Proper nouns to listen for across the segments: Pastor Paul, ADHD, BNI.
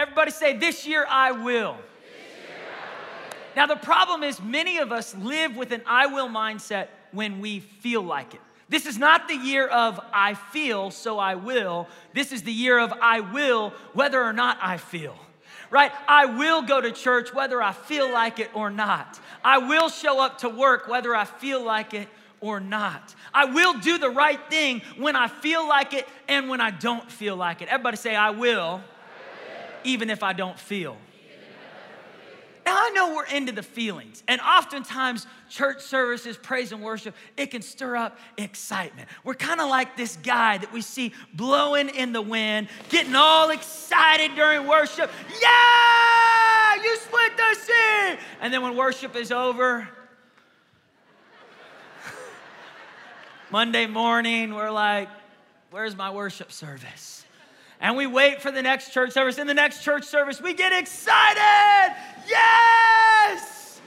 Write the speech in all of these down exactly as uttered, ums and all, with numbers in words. Everybody say, this year I will. Now, the problem is many of us live with an I will mindset when we feel like it. This is not the year of I feel, so I will. This is the year of I will, whether or not I feel, right? I will go to church whether I feel like it or not. I will show up to work whether I feel like it or not. I will do the right thing when I feel like it and when I don't feel like it. Everybody say, I will, I will. Even if I don't feel. Now, I know we're into the feelings, and oftentimes church services, praise and worship, it can stir up excitement. We're kind of like this guy that we see blowing in the wind, getting all excited during worship. Yeah, you split the sea. And then when worship is over, Monday morning, we're like, where's my worship service? And we wait for the next church service. In the next church service, we get excited. Yes!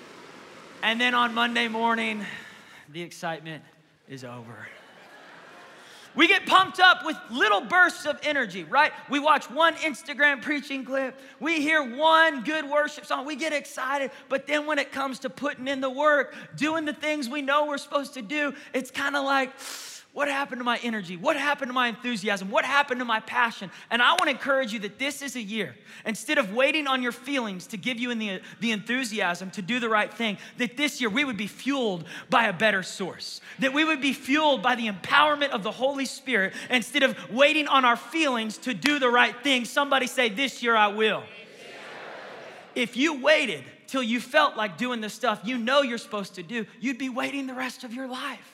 And then on Monday morning, the excitement is over. We get pumped up with little bursts of energy, right? We watch one Instagram preaching clip. We hear one good worship song. We get excited. But then when it comes to putting in the work, doing the things we know we're supposed to do, it's kind of like, what happened to my energy? What happened to my enthusiasm? What happened to my passion? And I want to encourage you that this is a year, instead of waiting on your feelings to give you in the, the enthusiasm to do the right thing, that this year we would be fueled by a better source, that we would be fueled by the empowerment of the Holy Spirit instead of waiting on our feelings to do the right thing. Somebody say, this year I will. If you waited till you felt like doing the stuff you know you're supposed to do, you'd be waiting the rest of your life.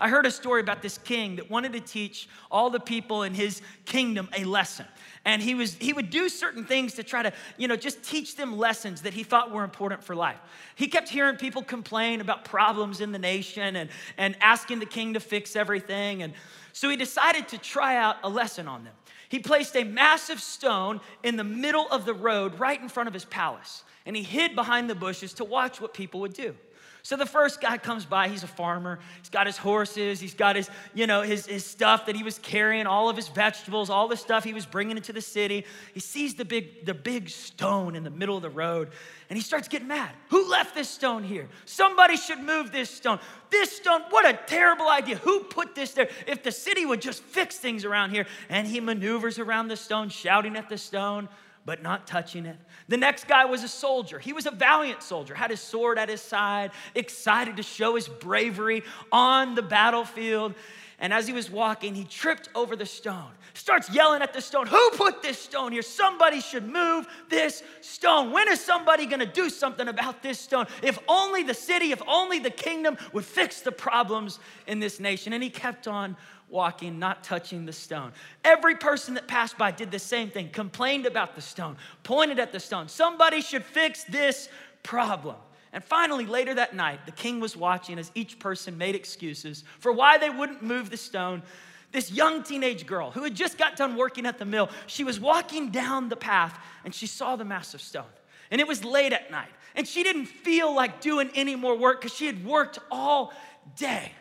I heard a story about this king that wanted to teach all the people in his kingdom a lesson. And he was he would do certain things to try to, you know, just teach them lessons that he thought were important for life. He kept hearing people complain about problems in the nation and, and asking the king to fix everything. And so he decided to try out a lesson on them. He placed a massive stone in the middle of the road right in front of his palace. And he hid behind the bushes to watch what people would do. So the first guy comes by, he's a farmer, he's got his horses, he's got his, you know, his, his stuff that he was carrying, all of his vegetables, all the stuff he was bringing into the city. He sees the big, the big stone in the middle of the road, and he starts getting mad. Who left this stone here? Somebody should move this stone. This stone, what a terrible idea. Who put this there? If the city would just fix things around here. And he maneuvers around the stone, shouting at the stone, but not touching it. The next guy was a soldier. He was a valiant soldier, had his sword at his side, excited to show his bravery on the battlefield. And as he was walking, he tripped over the stone, starts yelling at the stone, who put this stone here? Somebody should move this stone. When is somebody gonna do something about this stone? If only the city, if only the kingdom would fix the problems in this nation. And he kept on walking, not touching the stone. Every person that passed by did the same thing, complained about the stone, pointed at the stone. Somebody should fix this problem. And finally, later that night, the king was watching as each person made excuses for why they wouldn't move the stone. This young teenage girl who had just got done working at the mill, she was walking down the path and she saw the massive stone. And it was late at night. And she didn't feel like doing any more work because she had worked all day.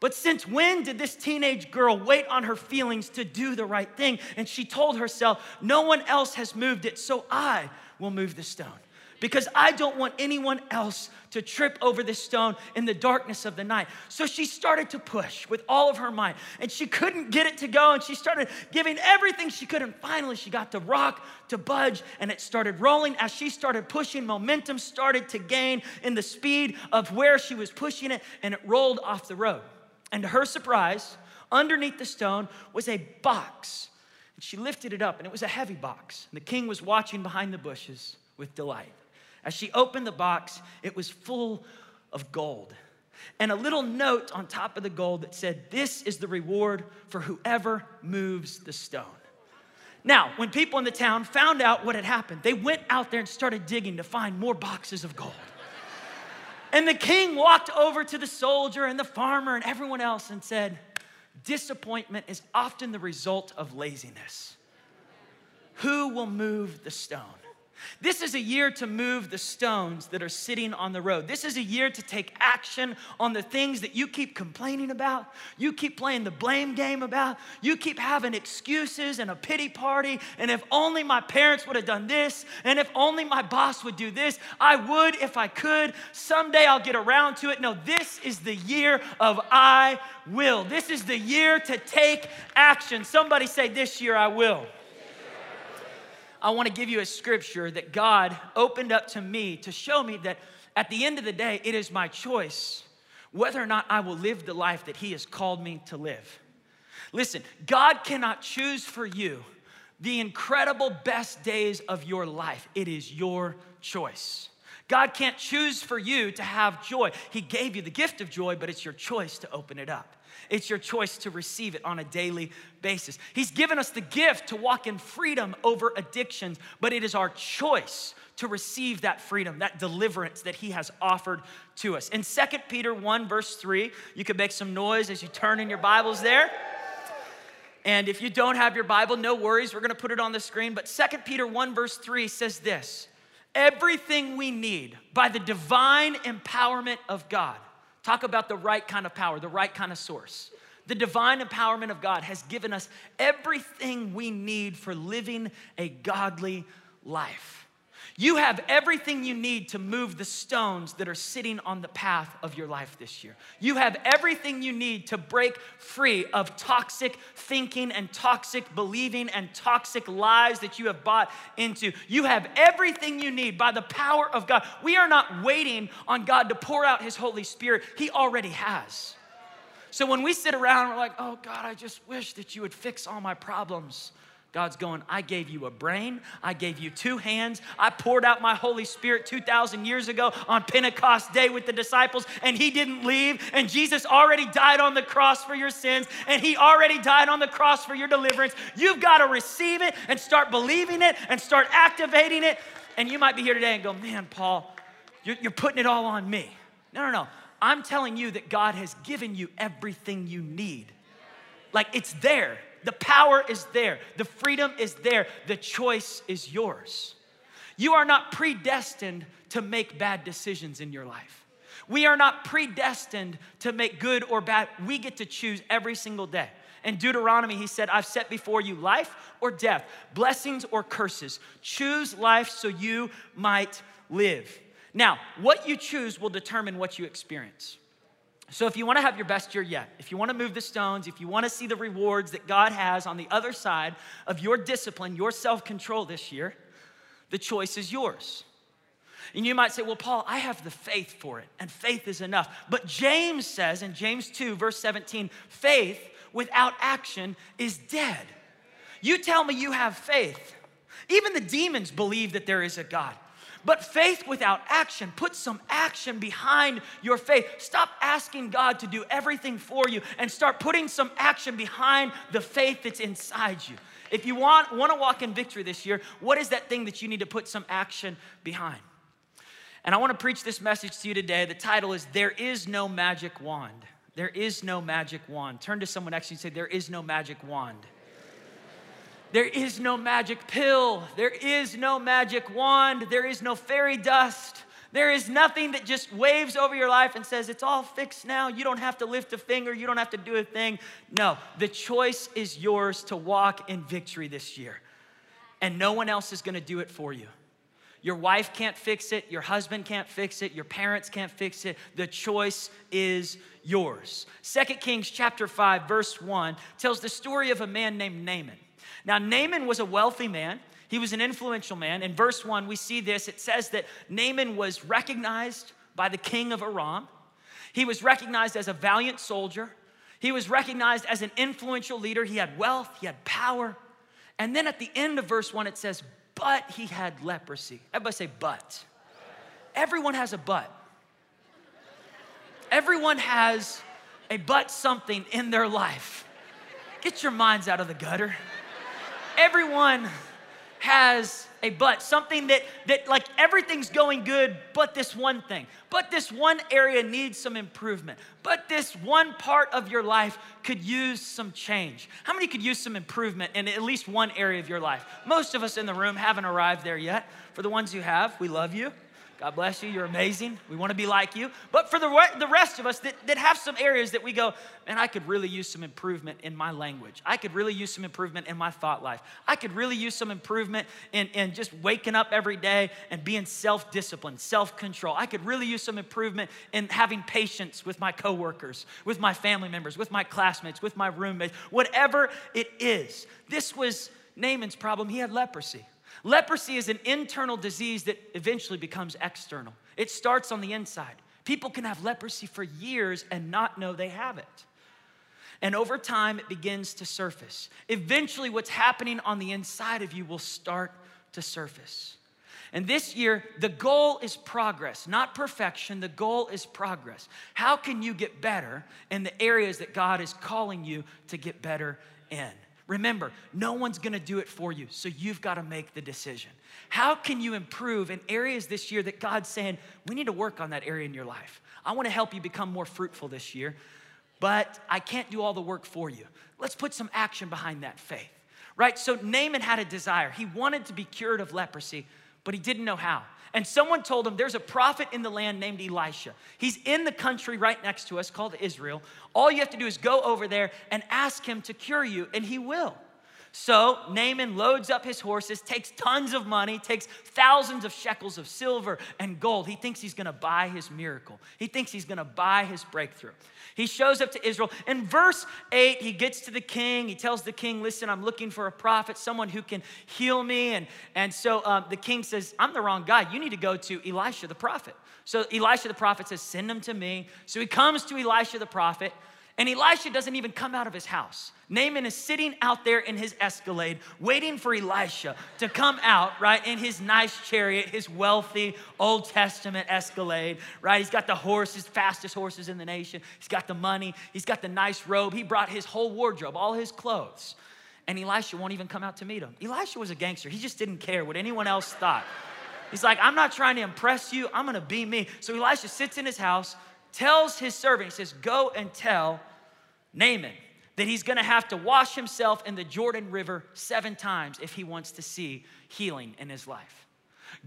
But since when did this teenage girl wait on her feelings to do the right thing? And she told herself, no one else has moved it, so I will move the stone. Because I don't want anyone else to trip over this stone in the darkness of the night. So she started to push with all of her might. And she couldn't get it to go. And she started giving everything she could. And finally, she got the rock to budge. And it started rolling. As she started pushing, momentum started to gain in the speed of where she was pushing it. And it rolled off the road. And to her surprise, underneath the stone was a box. And she lifted it up, and it was a heavy box. And the king was watching behind the bushes with delight. As she opened the box, it was full of gold. And a little note on top of the gold that said, this is the reward for whoever moves the stone. Now, when people in the town found out what had happened, they went out there and started digging to find more boxes of gold. And the king walked over to the soldier and the farmer and everyone else and said, disappointment is often the result of laziness. Who will move the stone? This is a year to move the stones that are sitting on the road. This is a year to take action on the things that you keep complaining about, you keep playing the blame game about, you keep having excuses and a pity party, and if only my parents would have done this, and if only my boss would do this, I would if I could, someday I'll get around to it. No, this is the year of I will. This is the year to take action. Somebody say, this year I will. I want to give you a scripture that God opened up to me to show me that at the end of the day, it is my choice whether or not I will live the life that He has called me to live. Listen, God cannot choose for you the incredible best days of your life. It is your choice. God can't choose for you to have joy. He gave you the gift of joy, but it's your choice to open it up. It's your choice to receive it on a daily basis. He's given us the gift to walk in freedom over addictions, but it is our choice to receive that freedom, that deliverance that He has offered to us. In Second Peter one, verse three, you can make some noise as you turn in your Bibles there. And if you don't have your Bible, no worries, we're gonna put it on the screen. But Second Peter one, verse three says this, everything we need by the divine empowerment of God. Talk about the right kind of power, the right kind of source. The divine empowerment of God has given us everything we need for living a godly life. You have everything you need to move the stones that are sitting on the path of your life this year. You have everything you need to break free of toxic thinking and toxic believing and toxic lies that you have bought into. You have everything you need by the power of God. We are not waiting on God to pour out His Holy Spirit. He already has. So when we sit around and we're like, oh God, I just wish that you would fix all my problems. God's going, I gave you a brain, I gave you two hands, I poured out my Holy Spirit two thousand years ago on Pentecost Day with the disciples, and He didn't leave, and Jesus already died on the cross for your sins, and He already died on the cross for your deliverance. You've got to receive it and start believing it and start activating it. And you might be here today and go, man, Paul, you're, you're putting it all on me. No, no, no. I'm telling you that God has given you everything you need. Like, it's there. The power is there. The freedom is there. The choice is yours. You are not predestined to make bad decisions in your life. We are not predestined to make good or bad. We get to choose every single day. In Deuteronomy, He said, I've set before you life or death, blessings or curses. Choose life so you might live. Now, what you choose will determine what you experience. So if you want to have your best year yet, if you want to move the stones, if you want to see the rewards that God has on the other side of your discipline, your self-control this year, the choice is yours. And you might say, well, Paul, I have the faith for it, and faith is enough. But James says in James two, verse seventeen, faith without action is dead. You tell me you have faith. Even the demons believe that there is a God. But faith without action, put some action behind your faith. Stop asking God to do everything for you and start putting some action behind the faith that's inside you. If you want, want to walk in victory this year, what is that thing that you need to put some action behind? And I want to preach this message to you today. The title is, There Is No Magic Wand. There is no magic wand. Turn to someone next to you and say, there is no magic wand. There is no magic pill. There is no magic wand. There is no fairy dust. There is nothing that just waves over your life and says, it's all fixed now. You don't have to lift a finger. You don't have to do a thing. No, the choice is yours to walk in victory this year. And no one else is going to do it for you. Your wife can't fix it. Your husband can't fix it. Your parents can't fix it. The choice is yours. Second Kings chapter five, verse one tells the story of a man named Naaman. Now, Naaman was a wealthy man. He was an influential man. In verse one, we see this. It says that Naaman was recognized by the king of Aram. He was recognized as a valiant soldier. He was recognized as an influential leader. He had wealth. He had power. And then at the end of verse one, it says, but he had leprosy. Everybody say, but. Everyone has a but. Everyone has a but something in their life. Get your minds out of the gutter. Everyone has a but, something that, that like everything's going good, but this one thing, but this one area needs some improvement, but this one part of your life could use some change. How many could use some improvement in at least one area of your life? Most of us in the room haven't arrived there yet. For the ones who have, we love you. God bless you, you're amazing. We wanna be like you. But for the, re the rest of us that, that have some areas that we go, man, I could really use some improvement in my language. I could really use some improvement in my thought life. I could really use some improvement in, in just waking up every day and being self-disciplined, self-control. I could really use some improvement in having patience with my coworkers, with my family members, with my classmates, with my roommates, whatever it is. This was Naaman's problem. He had leprosy. Leprosy is an internal disease that eventually becomes external. It starts on the inside. People can have leprosy for years and not know they have it. And over time, it begins to surface. Eventually, what's happening on the inside of you will start to surface. And this year, the goal is progress, not perfection. The goal is progress. How can you get better in the areas that God is calling you to get better in? Remember, no one's gonna do it for you, so you've gotta make the decision. How can you improve in areas this year that God's saying, we need to work on that area in your life? I wanna help you become more fruitful this year, but I can't do all the work for you. Let's put some action behind that faith, right? So Naaman had a desire. He wanted to be cured of leprosy, but he didn't know how. And someone told him, there's a prophet in the land named Elisha. He's in the country right next to us called Israel. All you have to do is go over there and ask him to cure you, and he will. So Naaman loads up his horses, takes tons of money, takes thousands of shekels of silver and gold. He thinks he's gonna buy his miracle. He thinks he's gonna buy his breakthrough. He shows up to Israel. In verse eight, he gets to the king. He tells the king, listen, I'm looking for a prophet, someone who can heal me. And, and so um, the king says, I'm the wrong guy. You need to go to Elisha the prophet. So Elisha the prophet says, send him to me. So he comes to Elisha the prophet. And Elisha doesn't even come out of his house. Naaman is sitting out there in his Escalade, waiting for Elisha to come out, right, in his nice chariot, his wealthy Old Testament Escalade, right? He's got the horses, fastest horses in the nation. He's got the money. He's got the nice robe. He brought his whole wardrobe, all his clothes. And Elisha won't even come out to meet him. Elisha was a gangster. He just didn't care what anyone else thought. He's like, I'm not trying to impress you. I'm gonna be me. So Elisha sits in his house, tells his servant, he says, go and tell Naaman that he's gonna have to wash himself in the Jordan River seven times if he wants to see healing in his life.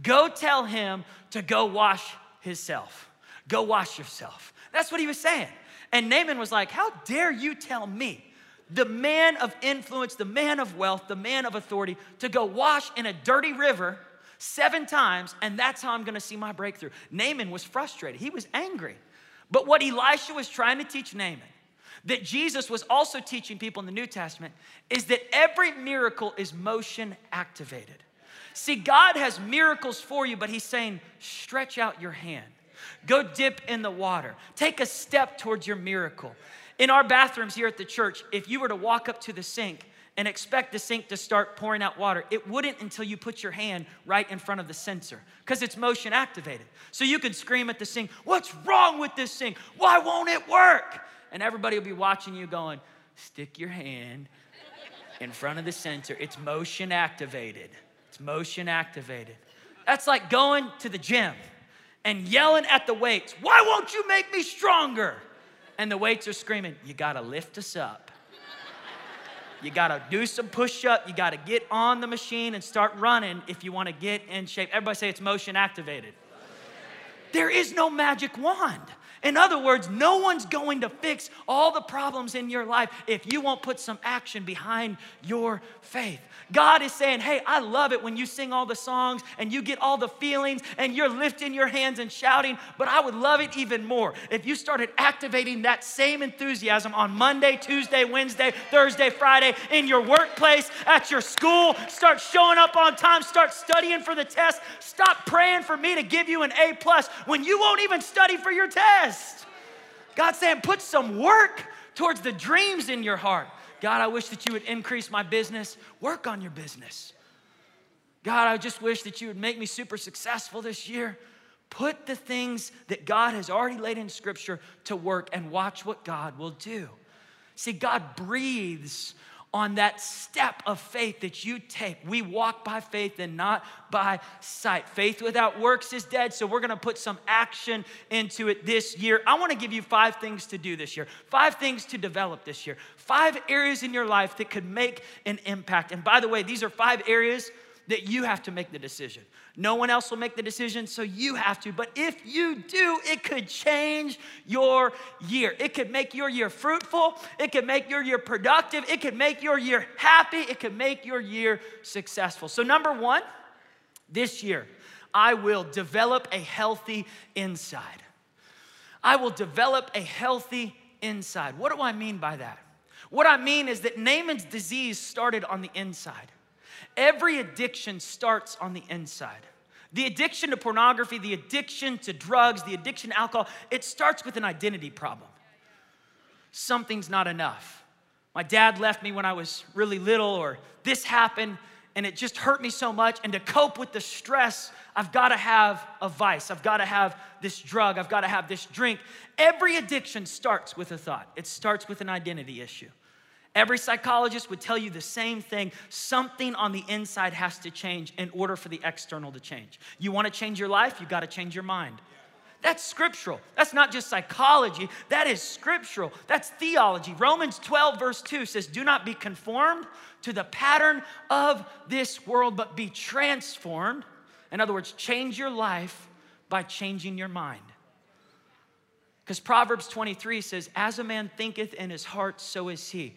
Go tell him to go wash himself. Go wash yourself. That's what he was saying. And Naaman was like, how dare you tell me, the man of influence, the man of wealth, the man of authority, to go wash in a dirty river seven times, and that's how I'm gonna see my breakthrough. Naaman was frustrated, he was angry. But what Elisha was trying to teach Naaman, that Jesus was also teaching people in the New Testament, is that every miracle is motion activated. See, God has miracles for you, but he's saying, stretch out your hand. Go dip in the water. Take a step towards your miracle. In our bathrooms here at the church, if you were to walk up to the sink and expect the sink to start pouring out water, it wouldn't until you put your hand right in front of the sensor, because it's motion activated. So you could scream at the sink, what's wrong with this sink? Why won't it work? And everybody will be watching you going, stick your hand in front of the sensor. It's motion activated. It's motion activated. That's like going to the gym and yelling at the weights, why won't you make me stronger? And the weights are screaming, you gotta lift us up. You gotta do some push-up. You gotta get on the machine and start running if you wanna get in shape. Everybody say it's motion activated. There is no magic wand. In other words, no one's going to fix all the problems in your life if you won't put some action behind your faith. God is saying, hey, I love it when you sing all the songs and you get all the feelings and you're lifting your hands and shouting, but I would love it even more if you started activating that same enthusiasm on Monday, Tuesday, Wednesday, Thursday, Friday, in your workplace, at your school. Start showing up on time. Start studying for the test. Stop praying for me to give you an A plus when you won't even study for your test. God's saying, put some work towards the dreams in your heart. God, I wish that you would increase my business. Work on your business. God, I just wish that you would make me super successful this year. Put the things that God has already laid in Scripture to work and watch what God will do. See, God breathes on that step of faith that you take. We walk by faith and not by sight. Faith without works is dead, so we're gonna put some action into it this year. I wanna give you five things to do this year, five things to develop this year, five areas in your life that could make an impact. And by the way, these are five areas that you have to make the decision. No one else will make the decision, so you have to. But if you do, it could change your year. It could make your year fruitful. It could make your year productive. It could make your year happy. It could make your year successful. So number one, this year, I will develop a healthy inside. I will develop a healthy inside. What do I mean by that? What I mean is that Naaman's disease started on the inside. Every addiction starts on the inside. The addiction to pornography, the addiction to drugs, the addiction to alcohol, it starts with an identity problem. Something's not enough. My dad left me when I was really little, or this happened, and it just hurt me so much. And to cope with the stress, I've got to have a vice. I've got to have this drug. I've got to have this drink. Every addiction starts with a thought. It starts with an identity issue. Every psychologist would tell you the same thing. Something on the inside has to change in order for the external to change. You want to change your life, you got to change your mind. That's scriptural. That's not just psychology. That is scriptural. That's theology. Romans twelve verse two says, do not be conformed to the pattern of this world, but be transformed. In other words, change your life by changing your mind. Because Proverbs twenty-three says, as a man thinketh in his heart, so is he.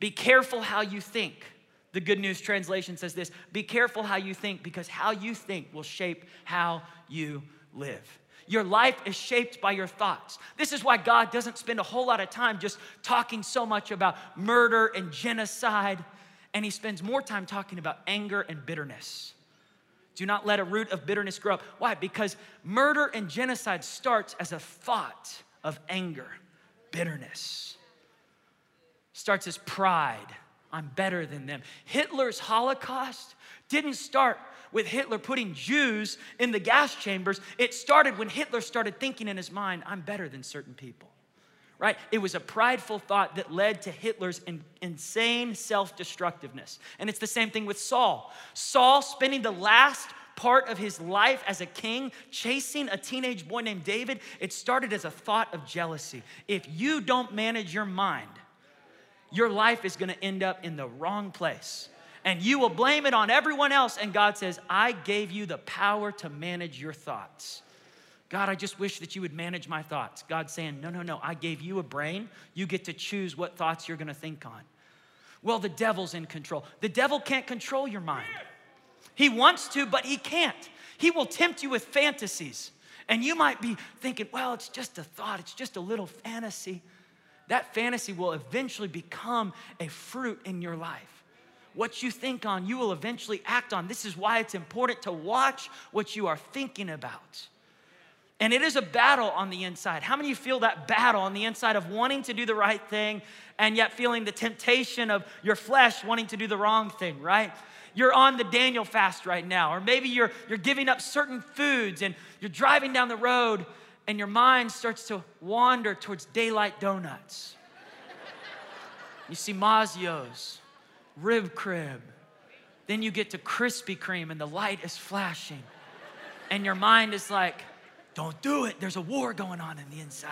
Be careful how you think. The Good News Translation says this, be careful how you think, because how you think will shape how you live. Your life is shaped by your thoughts. This is why God doesn't spend a whole lot of time just talking so much about murder and genocide, and he spends more time talking about anger and bitterness. Do not let a root of bitterness grow up. Why? Because murder and genocide starts as a thought of anger, bitterness. Starts as pride. I'm better than them. Hitler's Holocaust didn't start with Hitler putting Jews in the gas chambers. It started when Hitler started thinking in his mind, I'm better than certain people, right? It was a prideful thought that led to Hitler's in, insane self-destructiveness. And it's the same thing with Saul. Saul spending the last part of his life as a king, chasing a teenage boy named David, it started as a thought of jealousy. If you don't manage your mind, your life is gonna end up in the wrong place. And you will blame it on everyone else. And God says, I gave you the power to manage your thoughts. God, I just wish that you would manage my thoughts. God's saying, no, no, no, I gave you a brain. You get to choose what thoughts you're gonna think on. Well, the devil's in control. The devil can't control your mind. He wants to, but he can't. He will tempt you with fantasies. And you might be thinking, well, it's just a thought. It's just a little fantasy. That fantasy will eventually become a fruit in your life. What you think on, you will eventually act on. This is why it's important to watch what you are thinking about. And it is a battle on the inside. How many of you feel that battle on the inside of wanting to do the right thing and yet feeling the temptation of your flesh wanting to do the wrong thing, right? You're on the Daniel fast right now, or maybe you're, you're giving up certain foods and you're driving down the road and your mind starts to wander towards daylight donuts. You see Mazio's, Rib Crib. Then you get to Krispy Kreme and the light is flashing. And your mind is like, don't do it. There's a war going on in the inside.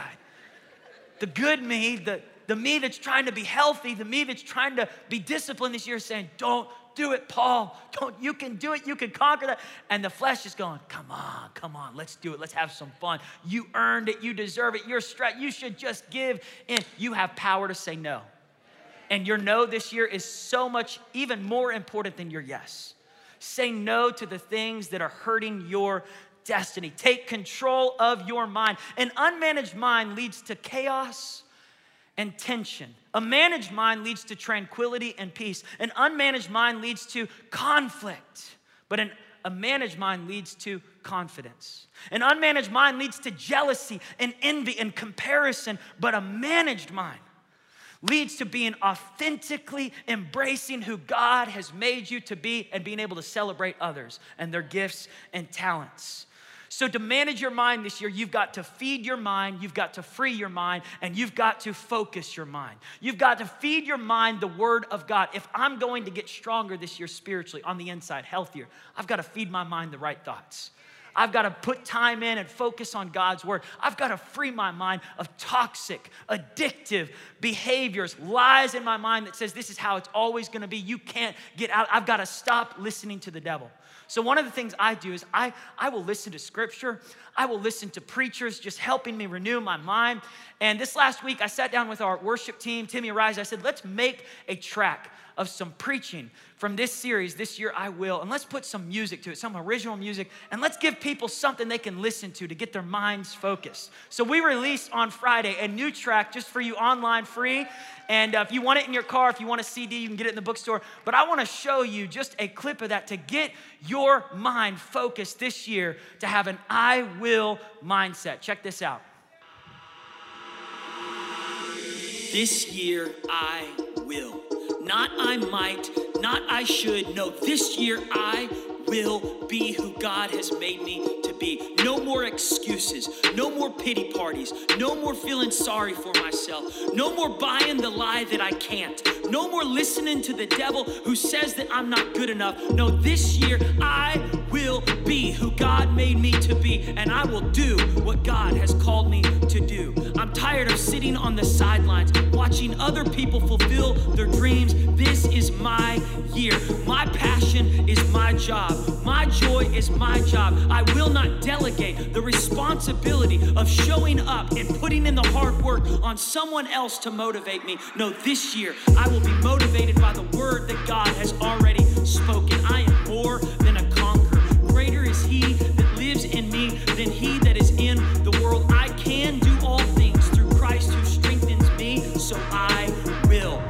The good me, the, the me that's trying to be healthy, the me that's trying to be disciplined this year is saying, don't do it, Paul. Don't, you can do it. You can conquer that. And the flesh is going, come on, come on. Let's do it. Let's have some fun. You earned it. You deserve it. You're stra- You should just give in. You have power to say no. And your no this year is so much, even more important than your yes. Say no to the things that are hurting your destiny. Take control of your mind. An unmanaged mind leads to chaos and tension. A managed mind leads to tranquility and peace. An unmanaged mind leads to conflict, but an, a managed mind leads to confidence. An unmanaged mind leads to jealousy and envy and comparison, but a managed mind leads to being authentically embracing who God has made you to be and being able to celebrate others and their gifts and talents. So to manage your mind this year, you've got to feed your mind, you've got to free your mind, and you've got to focus your mind. You've got to feed your mind the Word of God. If I'm going to get stronger this year spiritually, on the inside, healthier, I've got to feed my mind the right thoughts. I've got to put time in and focus on God's Word. I've got to free my mind of toxic, addictive behaviors, lies in my mind that says this is how it's always going to be. You can't get out. I've got to stop listening to the devil. So one of the things I do is I, I will listen to scripture. I will listen to preachers just helping me renew my mind. And this last week, I sat down with our worship team, Timmy Rise. I said, let's make a track of some preaching from this series, This Year I Will, and let's put some music to it, some original music, and let's give people something they can listen to to get their minds focused. So we released on Friday a new track just for you online free, and uh, if you want it in your car, if you want a C D, you can get it in the bookstore, but I wanna show you just a clip of that to get your mind focused this year to have an I will mindset. Check this out. This year I will. Not I might, not I should. No, this year I will be who God has made me to be. No more excuses, no more pity parties, no more feeling sorry for myself, no more buying the lie that I can't, no more listening to the devil who says that I'm not good enough. No, this year I will be who God made me to be, and I will do what God has called me to do. I'm tired of sitting on the sidelines, watching other people fulfill their dreams. This is my year. My passion is my job. My joy is my job. I will not delegate the responsibility of showing up and putting in the hard work on someone else to motivate me. No, this year I will be motivated by the word that God has already spoken. I am more than a conqueror. Greater is he that lives in me than he that is in the world. I can do all things through Christ who strengthens me, so I will.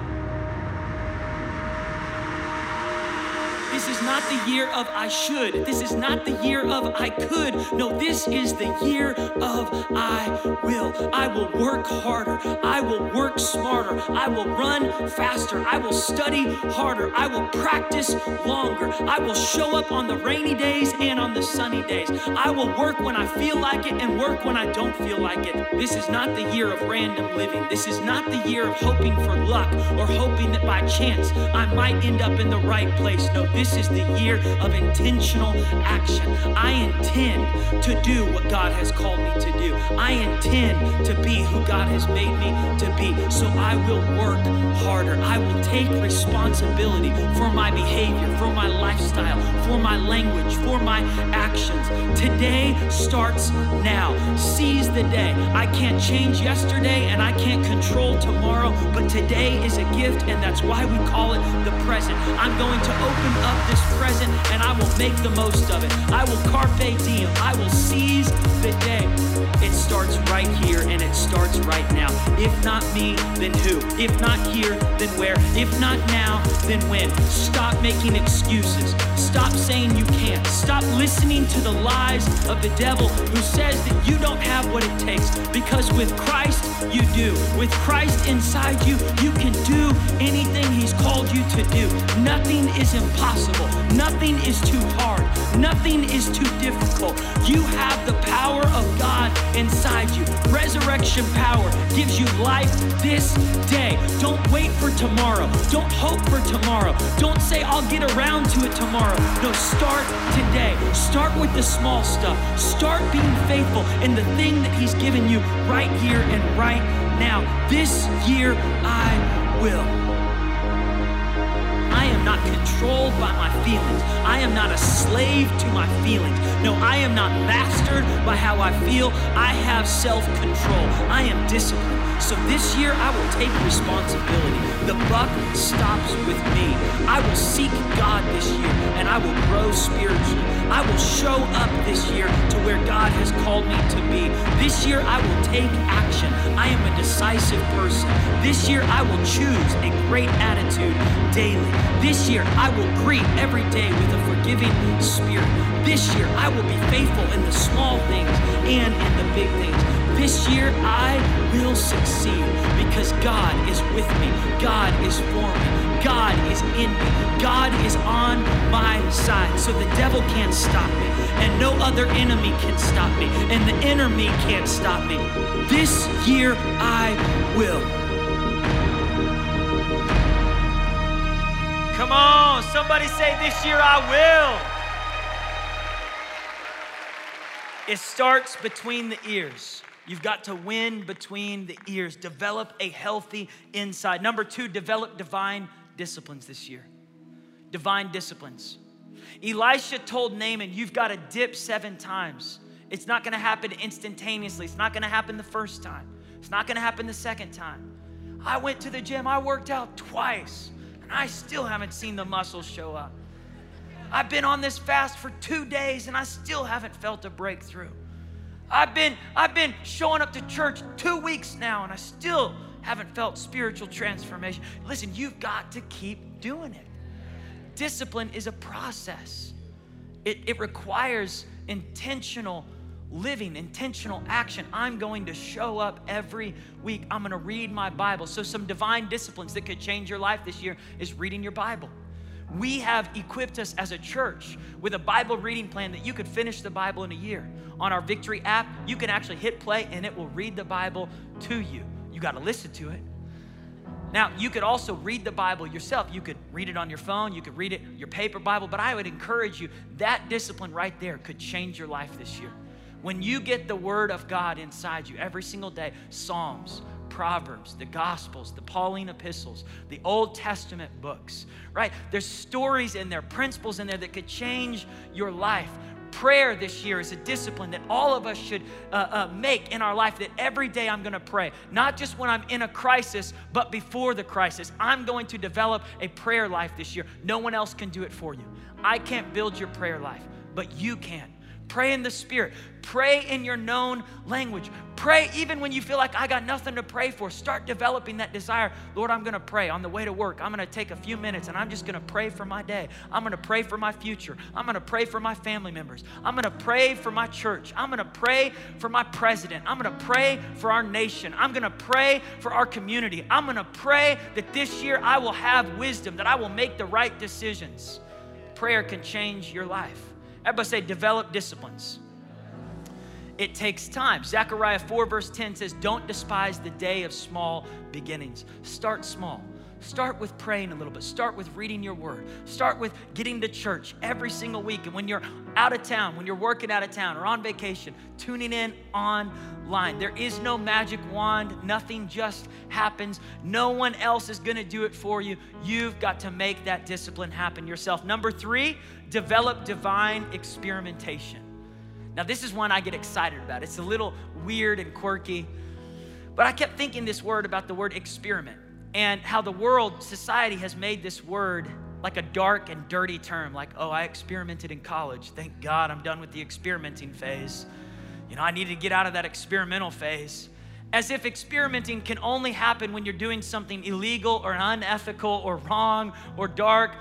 This is not the year of I should. This is not the year of I could. No, this is the year of I will. I will work harder. I will work smarter. I will run faster. I will study harder. I will practice longer. I will show up on the rainy days and on the sunny days. I will work when I feel like it and work when I don't feel like it. This is not the year of random living. This is not the year of hoping for luck or hoping that by chance I might end up in the right place. No, this This is the year of intentional action. I intend to do what God has called me to do. I intend to be who God has made me to be. So I will work harder. I will take responsibility for my behavior, for my lifestyle, for my language, for my actions. Today starts now. Seize the day. I can't change yesterday and I can't control tomorrow, but today is a gift and that's why we call it the present. I'm going to open up this present and I will make the most of it. I will carpe diem. I will seize the day. It starts right here and it starts right now. If not me, then who? If not here, then where? If not now, then when? Stop making excuses. Stop saying you can't. Stop listening to the lies of the devil who says that you don't have what it takes, because with Christ you do. With Christ inside you, you can do anything he's called you to do. Nothing is impossible. Nothing is too hard. Nothing is too difficult. You have the power of God inside you. Resurrection power gives you life this day. Don't wait for tomorrow. Don't hope for tomorrow. Don't say, I'll get around to it tomorrow. No, start today. Start with the small stuff. Start being faithful in the thing that he's given you right here and right now. This year, I will. Not controlled by my feelings. I am not a slave to my feelings. No, I am not mastered by how I feel. I have self-control. I am disciplined. So this year I will take responsibility. The buck stops with me. I will seek God this year and I will grow spiritually. I will show up this year to where God has called me to be. This year I will take action. I am a decisive person. This year I will choose a great attitude daily. This This year, I will greet every day with a forgiving spirit. This year, I will be faithful in the small things and in the big things. This year, I will succeed because God is with me. God is for me. God is in me. God is on my side. So the devil can't stop me, and no other enemy can stop me, and the inner me can't stop me. This year I will. Come on, somebody say, this year I will. It starts between the ears. You've got to win between the ears. Develop a healthy inside. Number two, develop divine disciplines this year. Divine disciplines. Elisha told Naaman, you've got to dip seven times. It's not going to happen instantaneously. It's not going to happen the first time. It's not going to happen the second time. I went to the gym. I worked out twice, and I still haven't seen the muscles show up. I've been on this fast for two days, and I still haven't felt a breakthrough. I've been, I've been showing up to church two weeks now, and I still haven't felt spiritual transformation. Listen, you've got to keep doing it. Discipline is a process. It, it requires intentional living, intentional action. I'm going to show up every week. I'm going to read my Bible. So some divine disciplines that could change your life this year is reading your Bible. We have equipped us as a church with a Bible reading plan that you could finish the Bible in a year. On our Victory app, you can actually hit play and it will read the Bible to you. You got to listen to it. Now, you could also read the Bible yourself. You could read it on your phone. You could read it, your paper Bible. But I would encourage you, that discipline right there could change your life this year. When you get the Word of God inside you every single day, Psalms, Proverbs, the Gospels, the Pauline epistles, the Old Testament books, right? There's stories in there, principles in there that could change your life. Prayer this year is a discipline that all of us should uh, uh, make in our life, that every day I'm going to pray. Not just when I'm in a crisis, but before the crisis. I'm going to develop a prayer life this year. No one else can do it for you. I can't build your prayer life, but you can. Pray in the Spirit. Pray in your known language. Pray even when you feel like I got nothing to pray for. Start developing that desire. Lord, I'm going to pray on the way to work. I'm going to take a few minutes and I'm just going to pray for my day. I'm going to pray for my future. I'm going to pray for my family members. I'm going to pray for my church. I'm going to pray for my president. I'm going to pray for our nation. I'm going to pray for our community. I'm going to pray that this year I will have wisdom, that I will make the right decisions. Prayer can change your life. Everybody say, develop disciplines. It takes time. Zechariah four verse ten says, don't despise the day of small beginnings. Start small. Start with praying a little bit. Start with reading your word. Start with getting to church every single week. And when you're out of town, when you're working out of town or on vacation, tuning in online. There is no magic wand. Nothing just happens. No one else is going to do it for you. You've got to make that discipline happen yourself. Number three, develop divine experimentation. Now, this is one I get excited about. It's a little weird and quirky, but I kept thinking this word about the word experiment. And how the world, society has made this word like a dark and dirty term. Like, oh, I experimented in college. Thank God I'm done with the experimenting phase. You know, I needed to get out of that experimental phase. As if experimenting can only happen when you're doing something illegal or unethical or wrong or dark.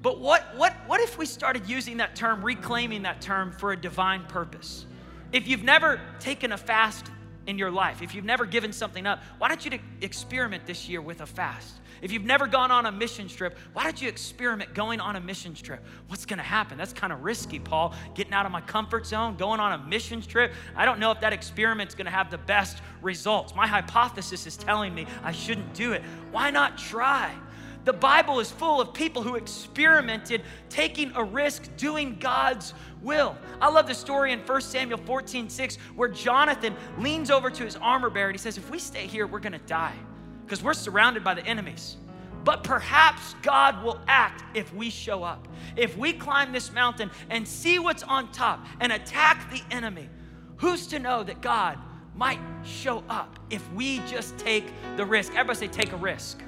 But what, what, what if we started using that term, reclaiming that term for a divine purpose? If you've never taken a fast in your life, if you've never given something up, why don't you experiment this year with a fast? If you've never gone on a mission trip, why don't you experiment going on a mission trip? What's going to happen? That's kind of risky, Paul. Getting out of my comfort zone, going on a mission trip. I don't know if that experiment's going to have the best results. My hypothesis is telling me I shouldn't do it. Why not try? The Bible is full of people who experimented, taking a risk, doing God's will. I love the story in First Samuel fourteen six where Jonathan leans over to his armor bearer and he says, if we stay here, we're going to die because we're surrounded by the enemies. But perhaps God will act if we show up. If we climb this mountain and see what's on top and attack the enemy, who's to know that God might show up if we just take the risk? Everybody say, take a risk.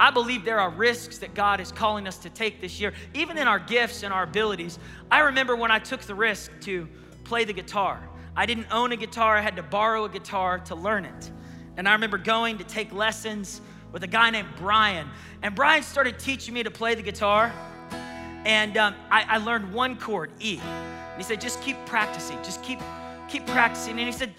I believe there are risks that God is calling us to take this year, even in our gifts and our abilities. I remember when I took the risk to play the guitar. I didn't own a guitar. I had to borrow a guitar to learn it. And I remember going to take lessons with a guy named Brian. And Brian started teaching me to play the guitar. And um, I, I learned one chord, E. And he said, just keep practicing. Just keep, keep practicing. And he said,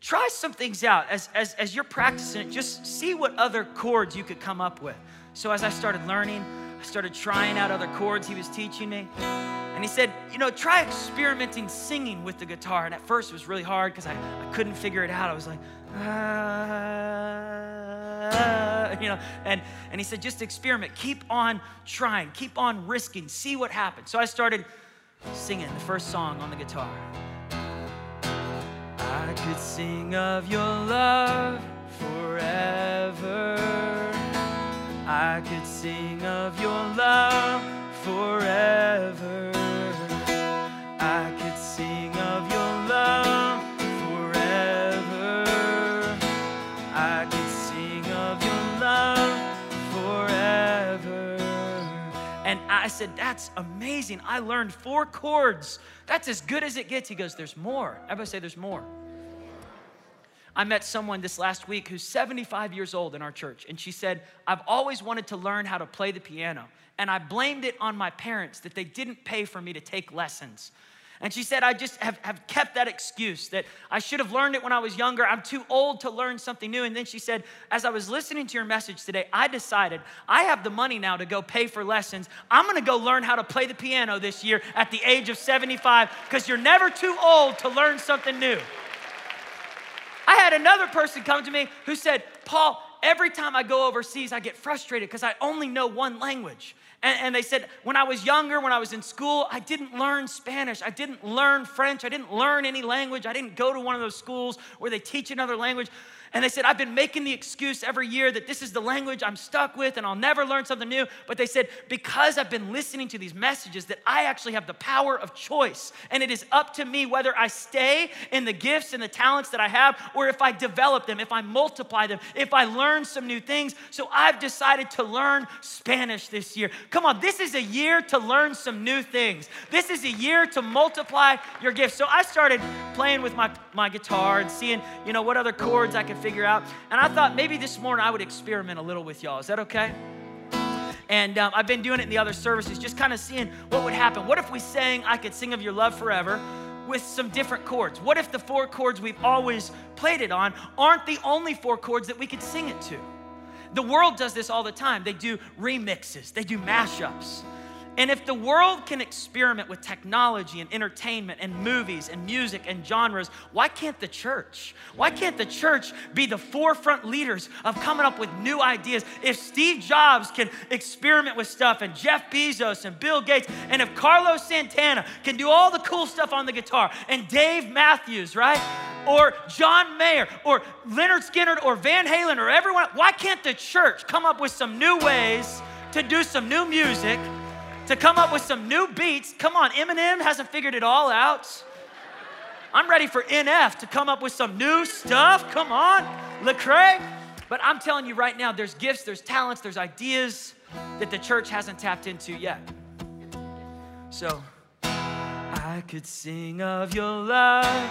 try some things out. As, as, as you're practicing it, just see what other chords you could come up with. So as I started learning, I started trying out other chords he was teaching me. And he said, you know, try experimenting singing with the guitar. And at first it was really hard because I, I couldn't figure it out. I was like, ah, you know. And, and he said, just experiment. Keep on trying. Keep on risking. See what happens. So I started singing the first song on the guitar. I could sing of your love forever. I could sing of your love forever. I could sing of your love forever. I could sing of your love forever. And I said, that's amazing. I learned four chords. That's as good as it gets. He goes, there's more. Everybody say there's more. I met someone this last week who's seventy-five years old in our church, and she said, I've always wanted to learn how to play the piano, and I blamed it on my parents that they didn't pay for me to take lessons. And she said, I just have, have kept that excuse that I should have learned it when I was younger. I'm too old to learn something new. And then she said, as I was listening to your message today, I decided I have the money now to go pay for lessons. I'm gonna go learn how to play the piano this year at the age of seventy-five, because you're never too old to learn something new. I had another person come to me who said, Paul, every time I go overseas, I get frustrated because I only know one language. And, and they said, when I was younger, when I was in school, I didn't learn Spanish. I didn't learn French. I didn't learn any language. I didn't go to one of those schools where they teach another language. And they said, I've been making the excuse every year that this is the language I'm stuck with and I'll never learn something new. But they said, because I've been listening to these messages, that I actually have the power of choice. And it is up to me whether I stay in the gifts and the talents that I have, or if I develop them, if I multiply them, if I learn some new things. So I've decided to learn Spanish this year. Come on, this is a year to learn some new things. This is a year to multiply your gifts. So I started playing with my, my guitar and seeing, you know, what other chords I could figure out. And I thought maybe this morning I would experiment a little with y'all. Is that okay? And um, I've been doing it in the other services, just kind of seeing what would happen. What if we sang I Could Sing of Your Love Forever with some different chords? What if the four chords we've always played it on aren't the only four chords that we could sing it to? The world does this all the time. They do remixes, they do mashups. And if the world can experiment with technology and entertainment and movies and music and genres, why can't the church? Why can't the church be the forefront leaders of coming up with new ideas? If Steve Jobs can experiment with stuff, and Jeff Bezos and Bill Gates, and if Carlos Santana can do all the cool stuff on the guitar, and Dave Matthews, right? Or John Mayer, or Leonard Skinner, or Van Halen, or everyone, why can't the church come up with some new ways to do some new music, to come up with some new beats? Come on, Eminem hasn't figured it all out. I'm ready for N F to come up with some new stuff. Come on, Lecrae. But I'm telling you right now, there's gifts, there's talents, there's ideas that the church hasn't tapped into yet. So, I could sing of your love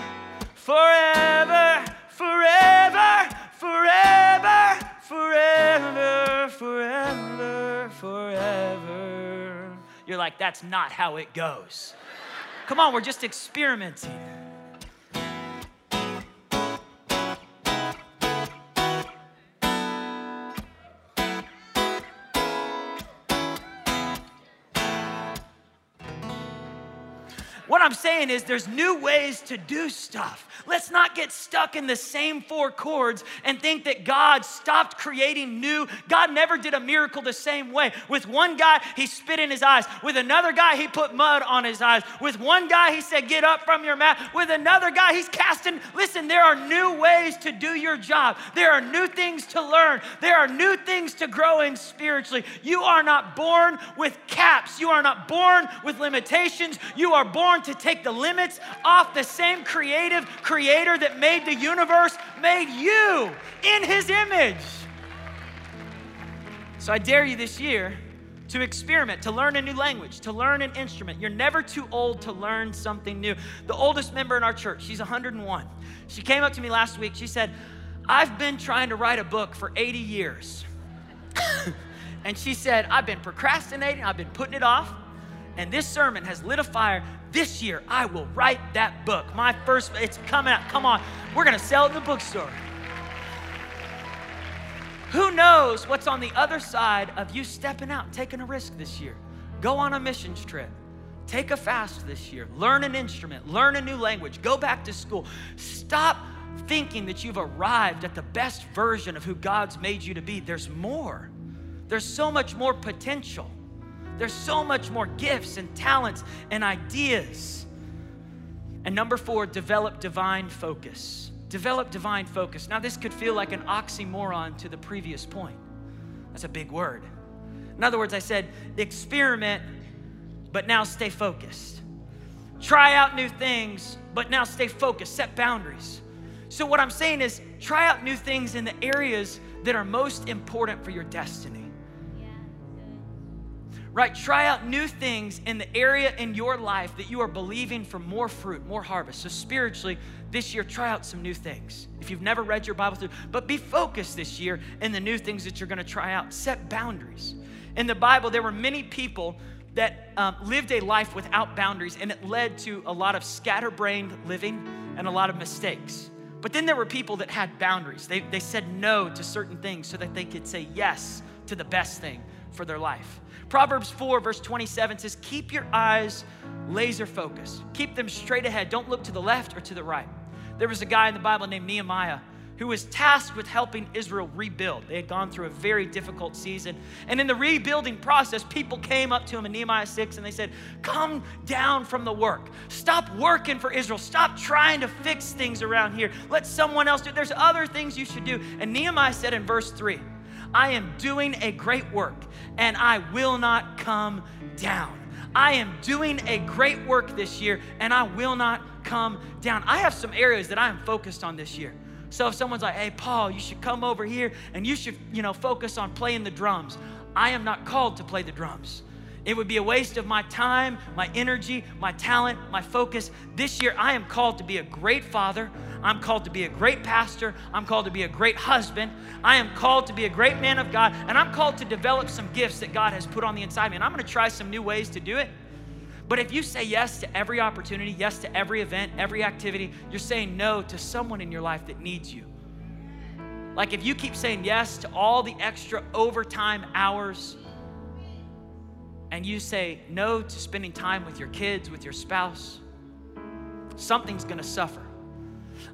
forever, forever, forever, forever, forever, forever. You're like, that's not how it goes. Come on, we're just experimenting. What I'm saying is there's new ways to do stuff. Let's not get stuck in the same four chords and think that God stopped creating new. God never did a miracle the same way. With one guy, he spit in his eyes. With another guy, he put mud on his eyes. With one guy, he said, get up from your mat. With another guy, he's casting. Listen, there are new ways to do your job. There are new things to learn. There are new things to grow in spiritually. You are not born with caps. You are not born with limitations. You are born to take the limits off the same creative creator that made the universe, made you in his image. So I dare you this year to experiment, to learn a new language, to learn an instrument. You're never too old to learn something new. The oldest member in our church, she's one hundred and one. She came up to me last week. She said, I've been trying to write a book for eighty years. And she said, I've been procrastinating. I've been putting it off. And this sermon has lit a fire. This year, I will write that book. My first, it's coming out. Come on. We're going to sell it in the bookstore. Who knows what's on the other side of you stepping out, taking a risk this year? Go on a missions trip. Take a fast this year. Learn an instrument. Learn a new language. Go back to school. Stop thinking that you've arrived at the best version of who God's made you to be. There's more. There's so much more potential. There's so much more gifts and talents and ideas. And number four, develop divine focus. Develop divine focus. Now, this could feel like an oxymoron to the previous point. That's a big word. In other words, I said, experiment, but now stay focused. Try out new things, but now stay focused. Set boundaries. So what I'm saying is, try out new things in the areas that are most important for your destiny. Right? Try out new things in the area in your life that you are believing for more fruit, more harvest. So spiritually, this year, try out some new things. If you've never read your Bible through, but be focused this year in the new things that you're going to try out. Set boundaries. In the Bible, there were many people that um, lived a life without boundaries, and it led to a lot of scatterbrained living and a lot of mistakes. But then there were people that had boundaries. They, they said no to certain things so that they could say yes to the best thing for their life. Proverbs four, verse twenty-seven says, keep your eyes laser focused. Keep them straight ahead. Don't look to the left or to the right. There was a guy in the Bible named Nehemiah who was tasked with helping Israel rebuild. They had gone through a very difficult season. And in the rebuilding process, people came up to him in Nehemiah six and they said, come down from the work. Stop working for Israel. Stop trying to fix things around here. Let someone else do it. There's other things you should do. And Nehemiah said in verse three, I am doing a great work and I will not come down. I am doing a great work this year and I will not come down. I have some areas that I am focused on this year. So if someone's like, hey, Paul, you should come over here and you should, you know, focus on playing the drums. I am not called to play the drums. It would be a waste of my time, my energy, my talent, my focus. This year, I am called to be a great father. I'm called to be a great pastor. I'm called to be a great husband. I am called to be a great man of God. And I'm called to develop some gifts that God has put on the inside of me. And I'm going to try some new ways to do it. But if you say yes to every opportunity, yes to every event, every activity, you're saying no to someone in your life that needs you. Like if you keep saying yes to all the extra overtime hours, and you say no to spending time with your kids, with your spouse, something's gonna suffer.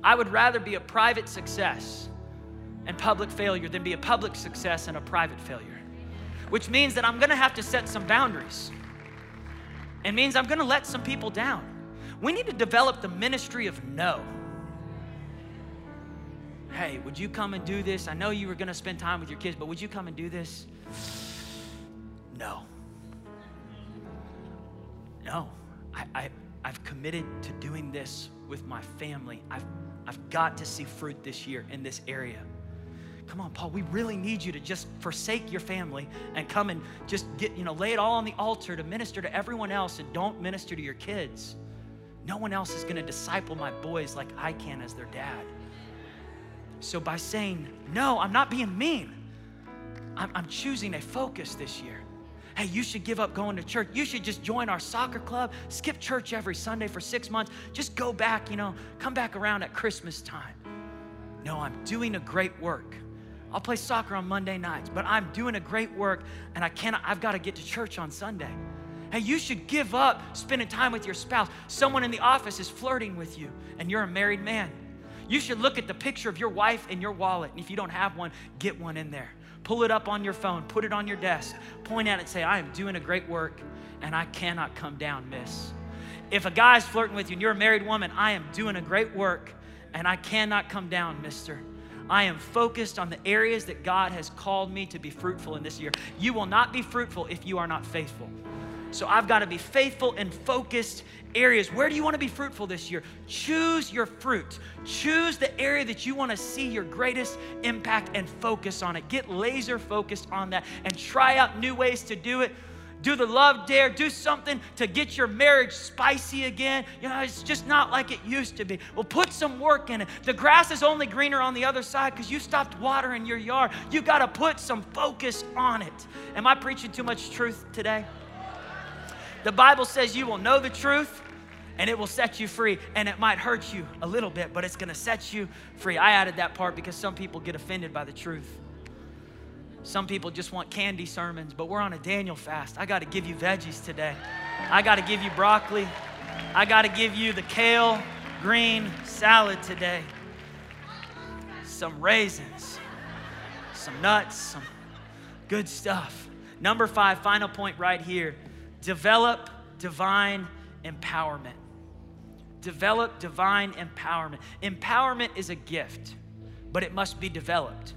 I would rather be a private success and public failure than be a public success and a private failure, which means that I'm gonna have to set some boundaries. It means I'm gonna let some people down. We need to develop the ministry of no. Hey, would you come and do this? I know you were gonna spend time with your kids, but would you come and do this? No. No, I, I, I've committed to doing this with my family. I've, I've got to see fruit this year in this area. Come on, Paul, we really need you to just forsake your family and come and just get, you know, lay it all on the altar to minister to everyone else and don't minister to your kids. No one else is gonna disciple my boys like I can as their dad. So by saying, no, I'm not being mean. I'm, I'm choosing a focus this year. Hey, you should give up going to church. You should just join our soccer club. Skip church every Sunday for six months. Just go back, you know, come back around at Christmas time. No, I'm doing a great work. I'll play soccer on Monday nights, but I'm doing a great work and I can't, I've got to get to church on Sunday. Hey, you should give up spending time with your spouse. Someone in the office is flirting with you and you're a married man. You should look at the picture of your wife in your wallet. And if you don't have one, get one in there. Pull it up on your phone, put it on your desk, point at it and say, I am doing a great work and I cannot come down, miss. If a guy's flirting with you and you're a married woman, I am doing a great work and I cannot come down, mister. I am focused on the areas that God has called me to be fruitful in this year. You will not be fruitful if you are not faithful. So I've got to be faithful in focused areas. Where do you want to be fruitful this year? Choose your fruit. Choose the area that you want to see your greatest impact and focus on it. Get laser focused on that and try out new ways to do it. Do the love dare. Do something to get your marriage spicy again. You know, it's just not like it used to be. Well, put some work in it. The grass is only greener on the other side because you stopped watering your yard. You got to put some focus on it. Am I preaching too much truth today? The Bible says you will know the truth and it will set you free. And it might hurt you a little bit, but it's gonna set you free. I added that part because some people get offended by the truth. Some people just want candy sermons, but we're on a Daniel fast. I got to give you veggies today. I got to give you broccoli. I got to give you the kale green salad today. Some raisins, some nuts, some good stuff. Number five, final point right here. Develop divine empowerment. Develop divine empowerment. Empowerment is a gift, but it must be developed.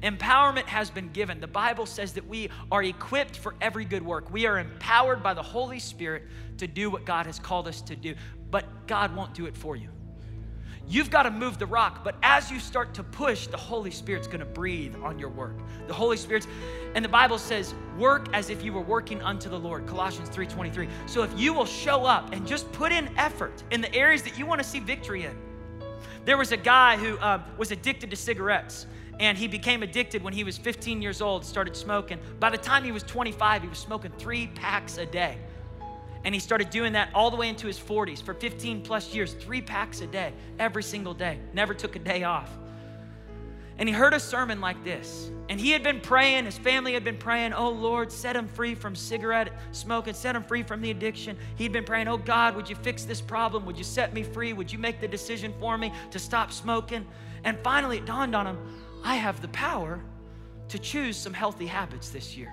Empowerment has been given. The Bible says that we are equipped for every good work. We are empowered by the Holy Spirit to do what God has called us to do, but God won't do it for you. You've got to move the rock, but as you start to push, the Holy Spirit's going to breathe on your work. The Holy Spirit's, and the Bible says, work as if you were working unto the Lord, Colossians three twenty-three. So if you will show up and just put in effort in the areas that you want to see victory in. There was a guy who um, was addicted to cigarettes, and he became addicted when he was fifteen years old, started smoking. By the time he was twenty-five, he was smoking three packs a day. And he started doing that all the way into his forties for fifteen plus years, three packs a day, every single day, never took a day off. And he heard a sermon like this, and he had been praying, his family had been praying, oh Lord, set him free from cigarette smoking, set him free from the addiction. He'd been praying, oh God, would you fix this problem? Would you set me free? Would you make the decision for me to stop smoking? And finally it dawned on him, I have the power to choose some healthy habits this year.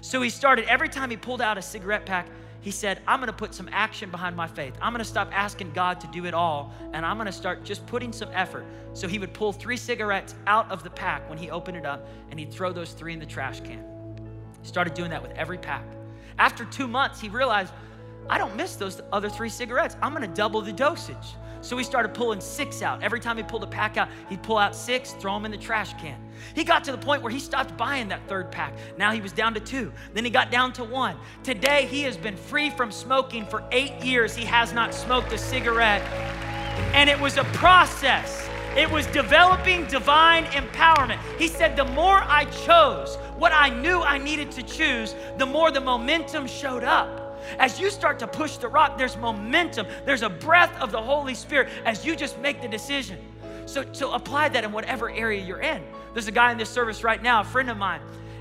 So he started, every time he pulled out a cigarette pack, he said, I'm gonna put some action behind my faith. I'm gonna stop asking God to do it all, and I'm gonna start just putting some effort. So he would pull three cigarettes out of the pack when he opened it up, and he'd throw those three in the trash can. He started doing that with every pack. After two months, he realized, I don't miss those other three cigarettes. I'm gonna double the dosage. So he started pulling six out. Every time he pulled a pack out, he'd pull out six, throw them in the trash can. He got to the point where he stopped buying that third pack. Now he was down to two. Then he got down to one. Today, he has been free from smoking for eight years. He has not smoked a cigarette. And it was a process. It was developing divine empowerment. He said, the more I chose what I knew I needed to choose, the more the momentum showed up. As you start to push the rock, there's momentum. There's a breath of the Holy Spirit as you just make the decision. So, so apply that in whatever area you're in. There's a guy in this service right now, a friend of mine,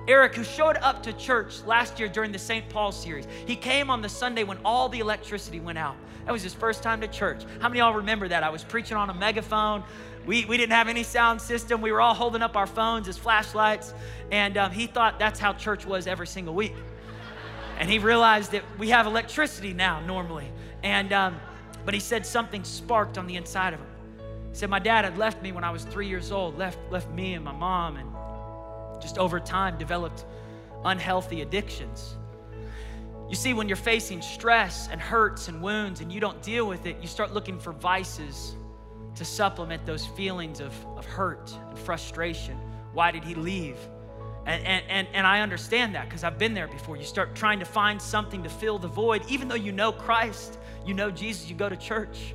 Eric, who showed up to church last year during the Saint Paul series. He came on the Sunday when all the electricity went out. That was his first time to church. How many of y'all remember that? I was preaching on a megaphone. We, we didn't have any sound system. We were all holding up our phones as flashlights. And um, he thought that's how church was every single week. And he realized that we have electricity now normally. And, um, but he said something sparked on the inside of him. He said, my dad had left me when I was three years old, left, left me and my mom, and just over time developed unhealthy addictions. You see, when you're facing stress and hurts and wounds and you don't deal with it, you start looking for vices to supplement those feelings of, of hurt and frustration. Why did he leave? And, and, and I understand that because I've been there before. You start trying to find something to fill the void, even though you know Christ, you know Jesus, you go to church.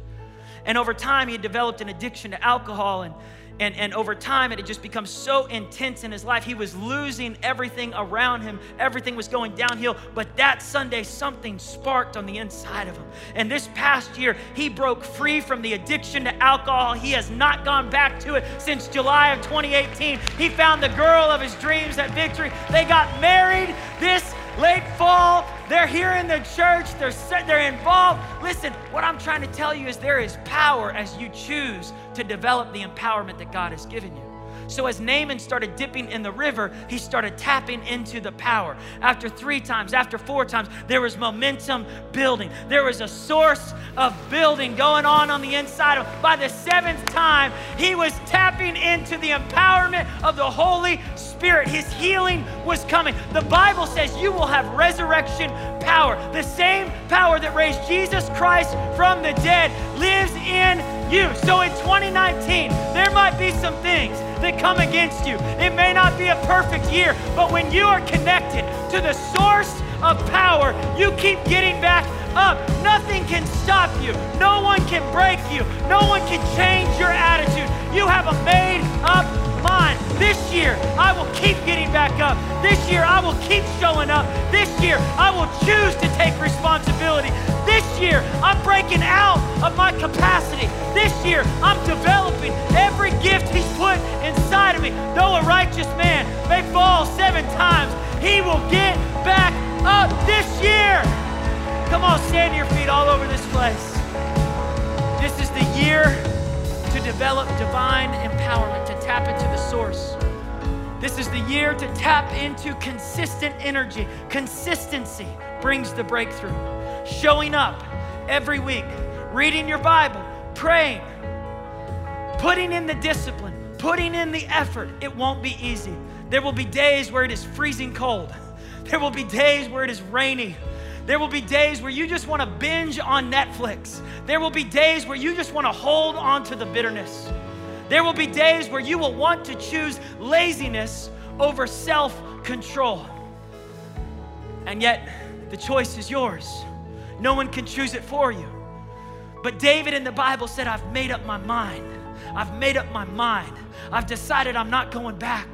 And over time, he had developed an addiction to alcohol, and, and, and over time, it had just become so intense in his life. He was losing everything around him. Everything was going downhill, but that Sunday, something sparked on the inside of him. And this past year, he broke free from the addiction to alcohol. He has not gone back to it since July of twenty eighteen. He found the girl of his dreams at Victory. They got married this late fall. They're here in the church. They're, they're involved. Listen, what I'm trying to tell you is there is power as you choose to develop the empowerment that God has given you. So as Naaman started dipping in the river, he started tapping into the power. After three times, after four times, there was momentum building. There was a source of building going on on the inside of him. By the seventh time, he was tapping into the empowerment of the Holy Spirit. His healing was coming. The Bible says you will have resurrection power. The same power that raised Jesus Christ from the dead lives in you. So in twenty nineteen, there might be some things that come against you. It may not be a perfect year, but when you are connected to the source of power, you keep getting back up. Nothing can stop you. No one can break you. No one can change your attitude. You have a made up mind. This year, I will keep getting back up. This year, I will keep showing up. This year, I will choose to take responsibility. This year, I'm breaking out of my capacity. This year, I'm developing every gift He's put inside of me. me, though a righteous man may fall seven times, he will get back up this year. Come on, stand to your feet all over this place. This is the year to develop divine empowerment, to tap into the source. This is the year to tap into consistent energy. Consistency brings the breakthrough. Showing up every week, reading your Bible, praying, putting in the discipline, putting in the effort. It won't be easy. There will be days where it is freezing cold. There will be days where it is rainy. There will be days where you just want to binge on Netflix. There will be days where you just want to hold on to the bitterness. There will be days where you will want to choose laziness over self-control. And yet, the choice is yours. No one can choose it for you. But David in the Bible said, I've made up my mind. I've made up my mind. I've decided I'm not going back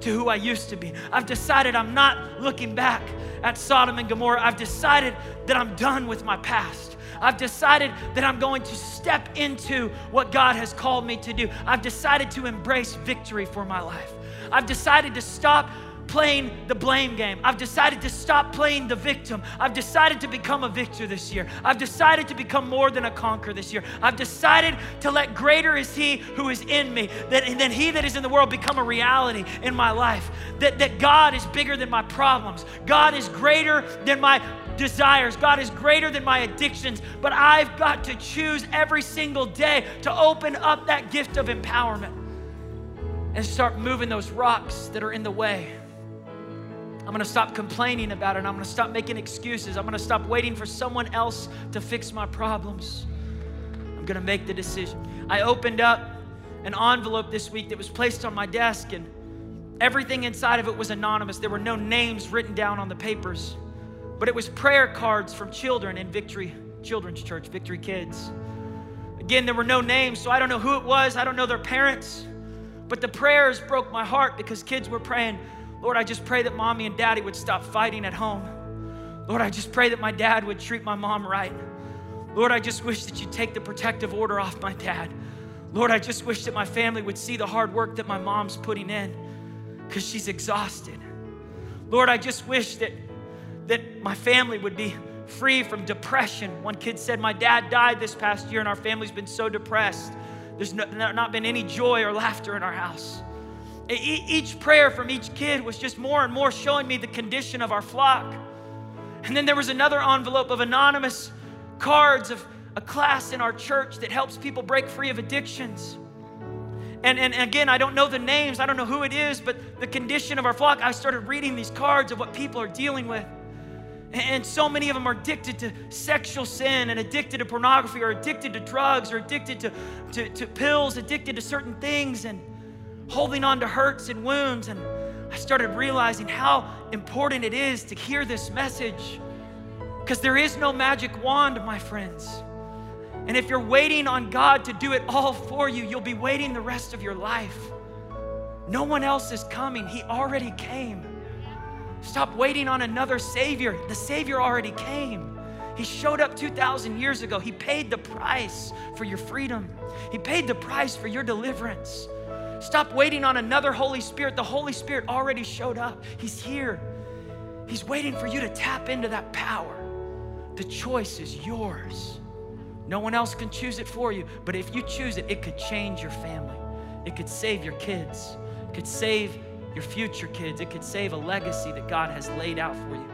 to who I used to be. I've decided I'm not looking back at Sodom and Gomorrah. I've decided that I'm done with my past. I've decided that I'm going to step into what God has called me to do. I've decided to embrace victory for my life. I've decided to stop playing the blame game. I've decided to stop playing the victim. I've decided to become a victor this year. I've decided to become more than a conqueror this year. I've decided to let greater is he who is in me than, than he that is in the world become a reality in my life. That, that God is bigger than my problems. God is greater than my desires. God is greater than my addictions. But I've got to choose every single day to open up that gift of empowerment and start moving those rocks that are in the way. I'm gonna stop complaining about it. I'm gonna stop making excuses. I'm gonna stop waiting for someone else to fix my problems. I'm gonna make the decision. I opened up an envelope this week that was placed on my desk, and everything inside of it was anonymous. There were no names written down on the papers, but it was prayer cards from children in Victory Children's Church, Victory Kids. Again, there were no names, so I don't know who it was. I don't know their parents, but the prayers broke my heart because kids were praying, Lord, I just pray that mommy and daddy would stop fighting at home. Lord, I just pray that my dad would treat my mom right. Lord, I just wish that you'd take the protective order off my dad. Lord, I just wish that my family would see the hard work that my mom's putting in because she's exhausted. Lord, I just wish that, that my family would be free from depression. One kid said, my dad died this past year and our family's been so depressed. There's no, not been any joy or laughter in our house. Each prayer from each kid was just more and more showing me the condition of our flock. And then there was another envelope of anonymous cards of a class in our church that helps people break free of addictions. And, and again, I don't know the names, I don't know who it is, but the condition of our flock, I started reading these cards of what people are dealing with. And so many of them are addicted to sexual sin and addicted to pornography or addicted to drugs or addicted to, to, to pills, addicted to certain things. And holding on to hurts and wounds, and I started realizing how important it is to hear this message, because there is no magic wand, my friends. And if you're waiting on God to do it all for you, you'll be waiting the rest of your life. No one else is coming. He already came. Stop waiting on another Savior. The Savior already came. He showed up two thousand years ago. He paid the price for your freedom. He paid the price for your deliverance. Stop waiting on another Holy Spirit. The Holy Spirit already showed up. He's here. He's waiting for you to tap into that power. The choice is yours. No one else can choose it for you, but if you choose it, it could change your family. It could save your kids. It could save your future kids. It could save a legacy that God has laid out for you.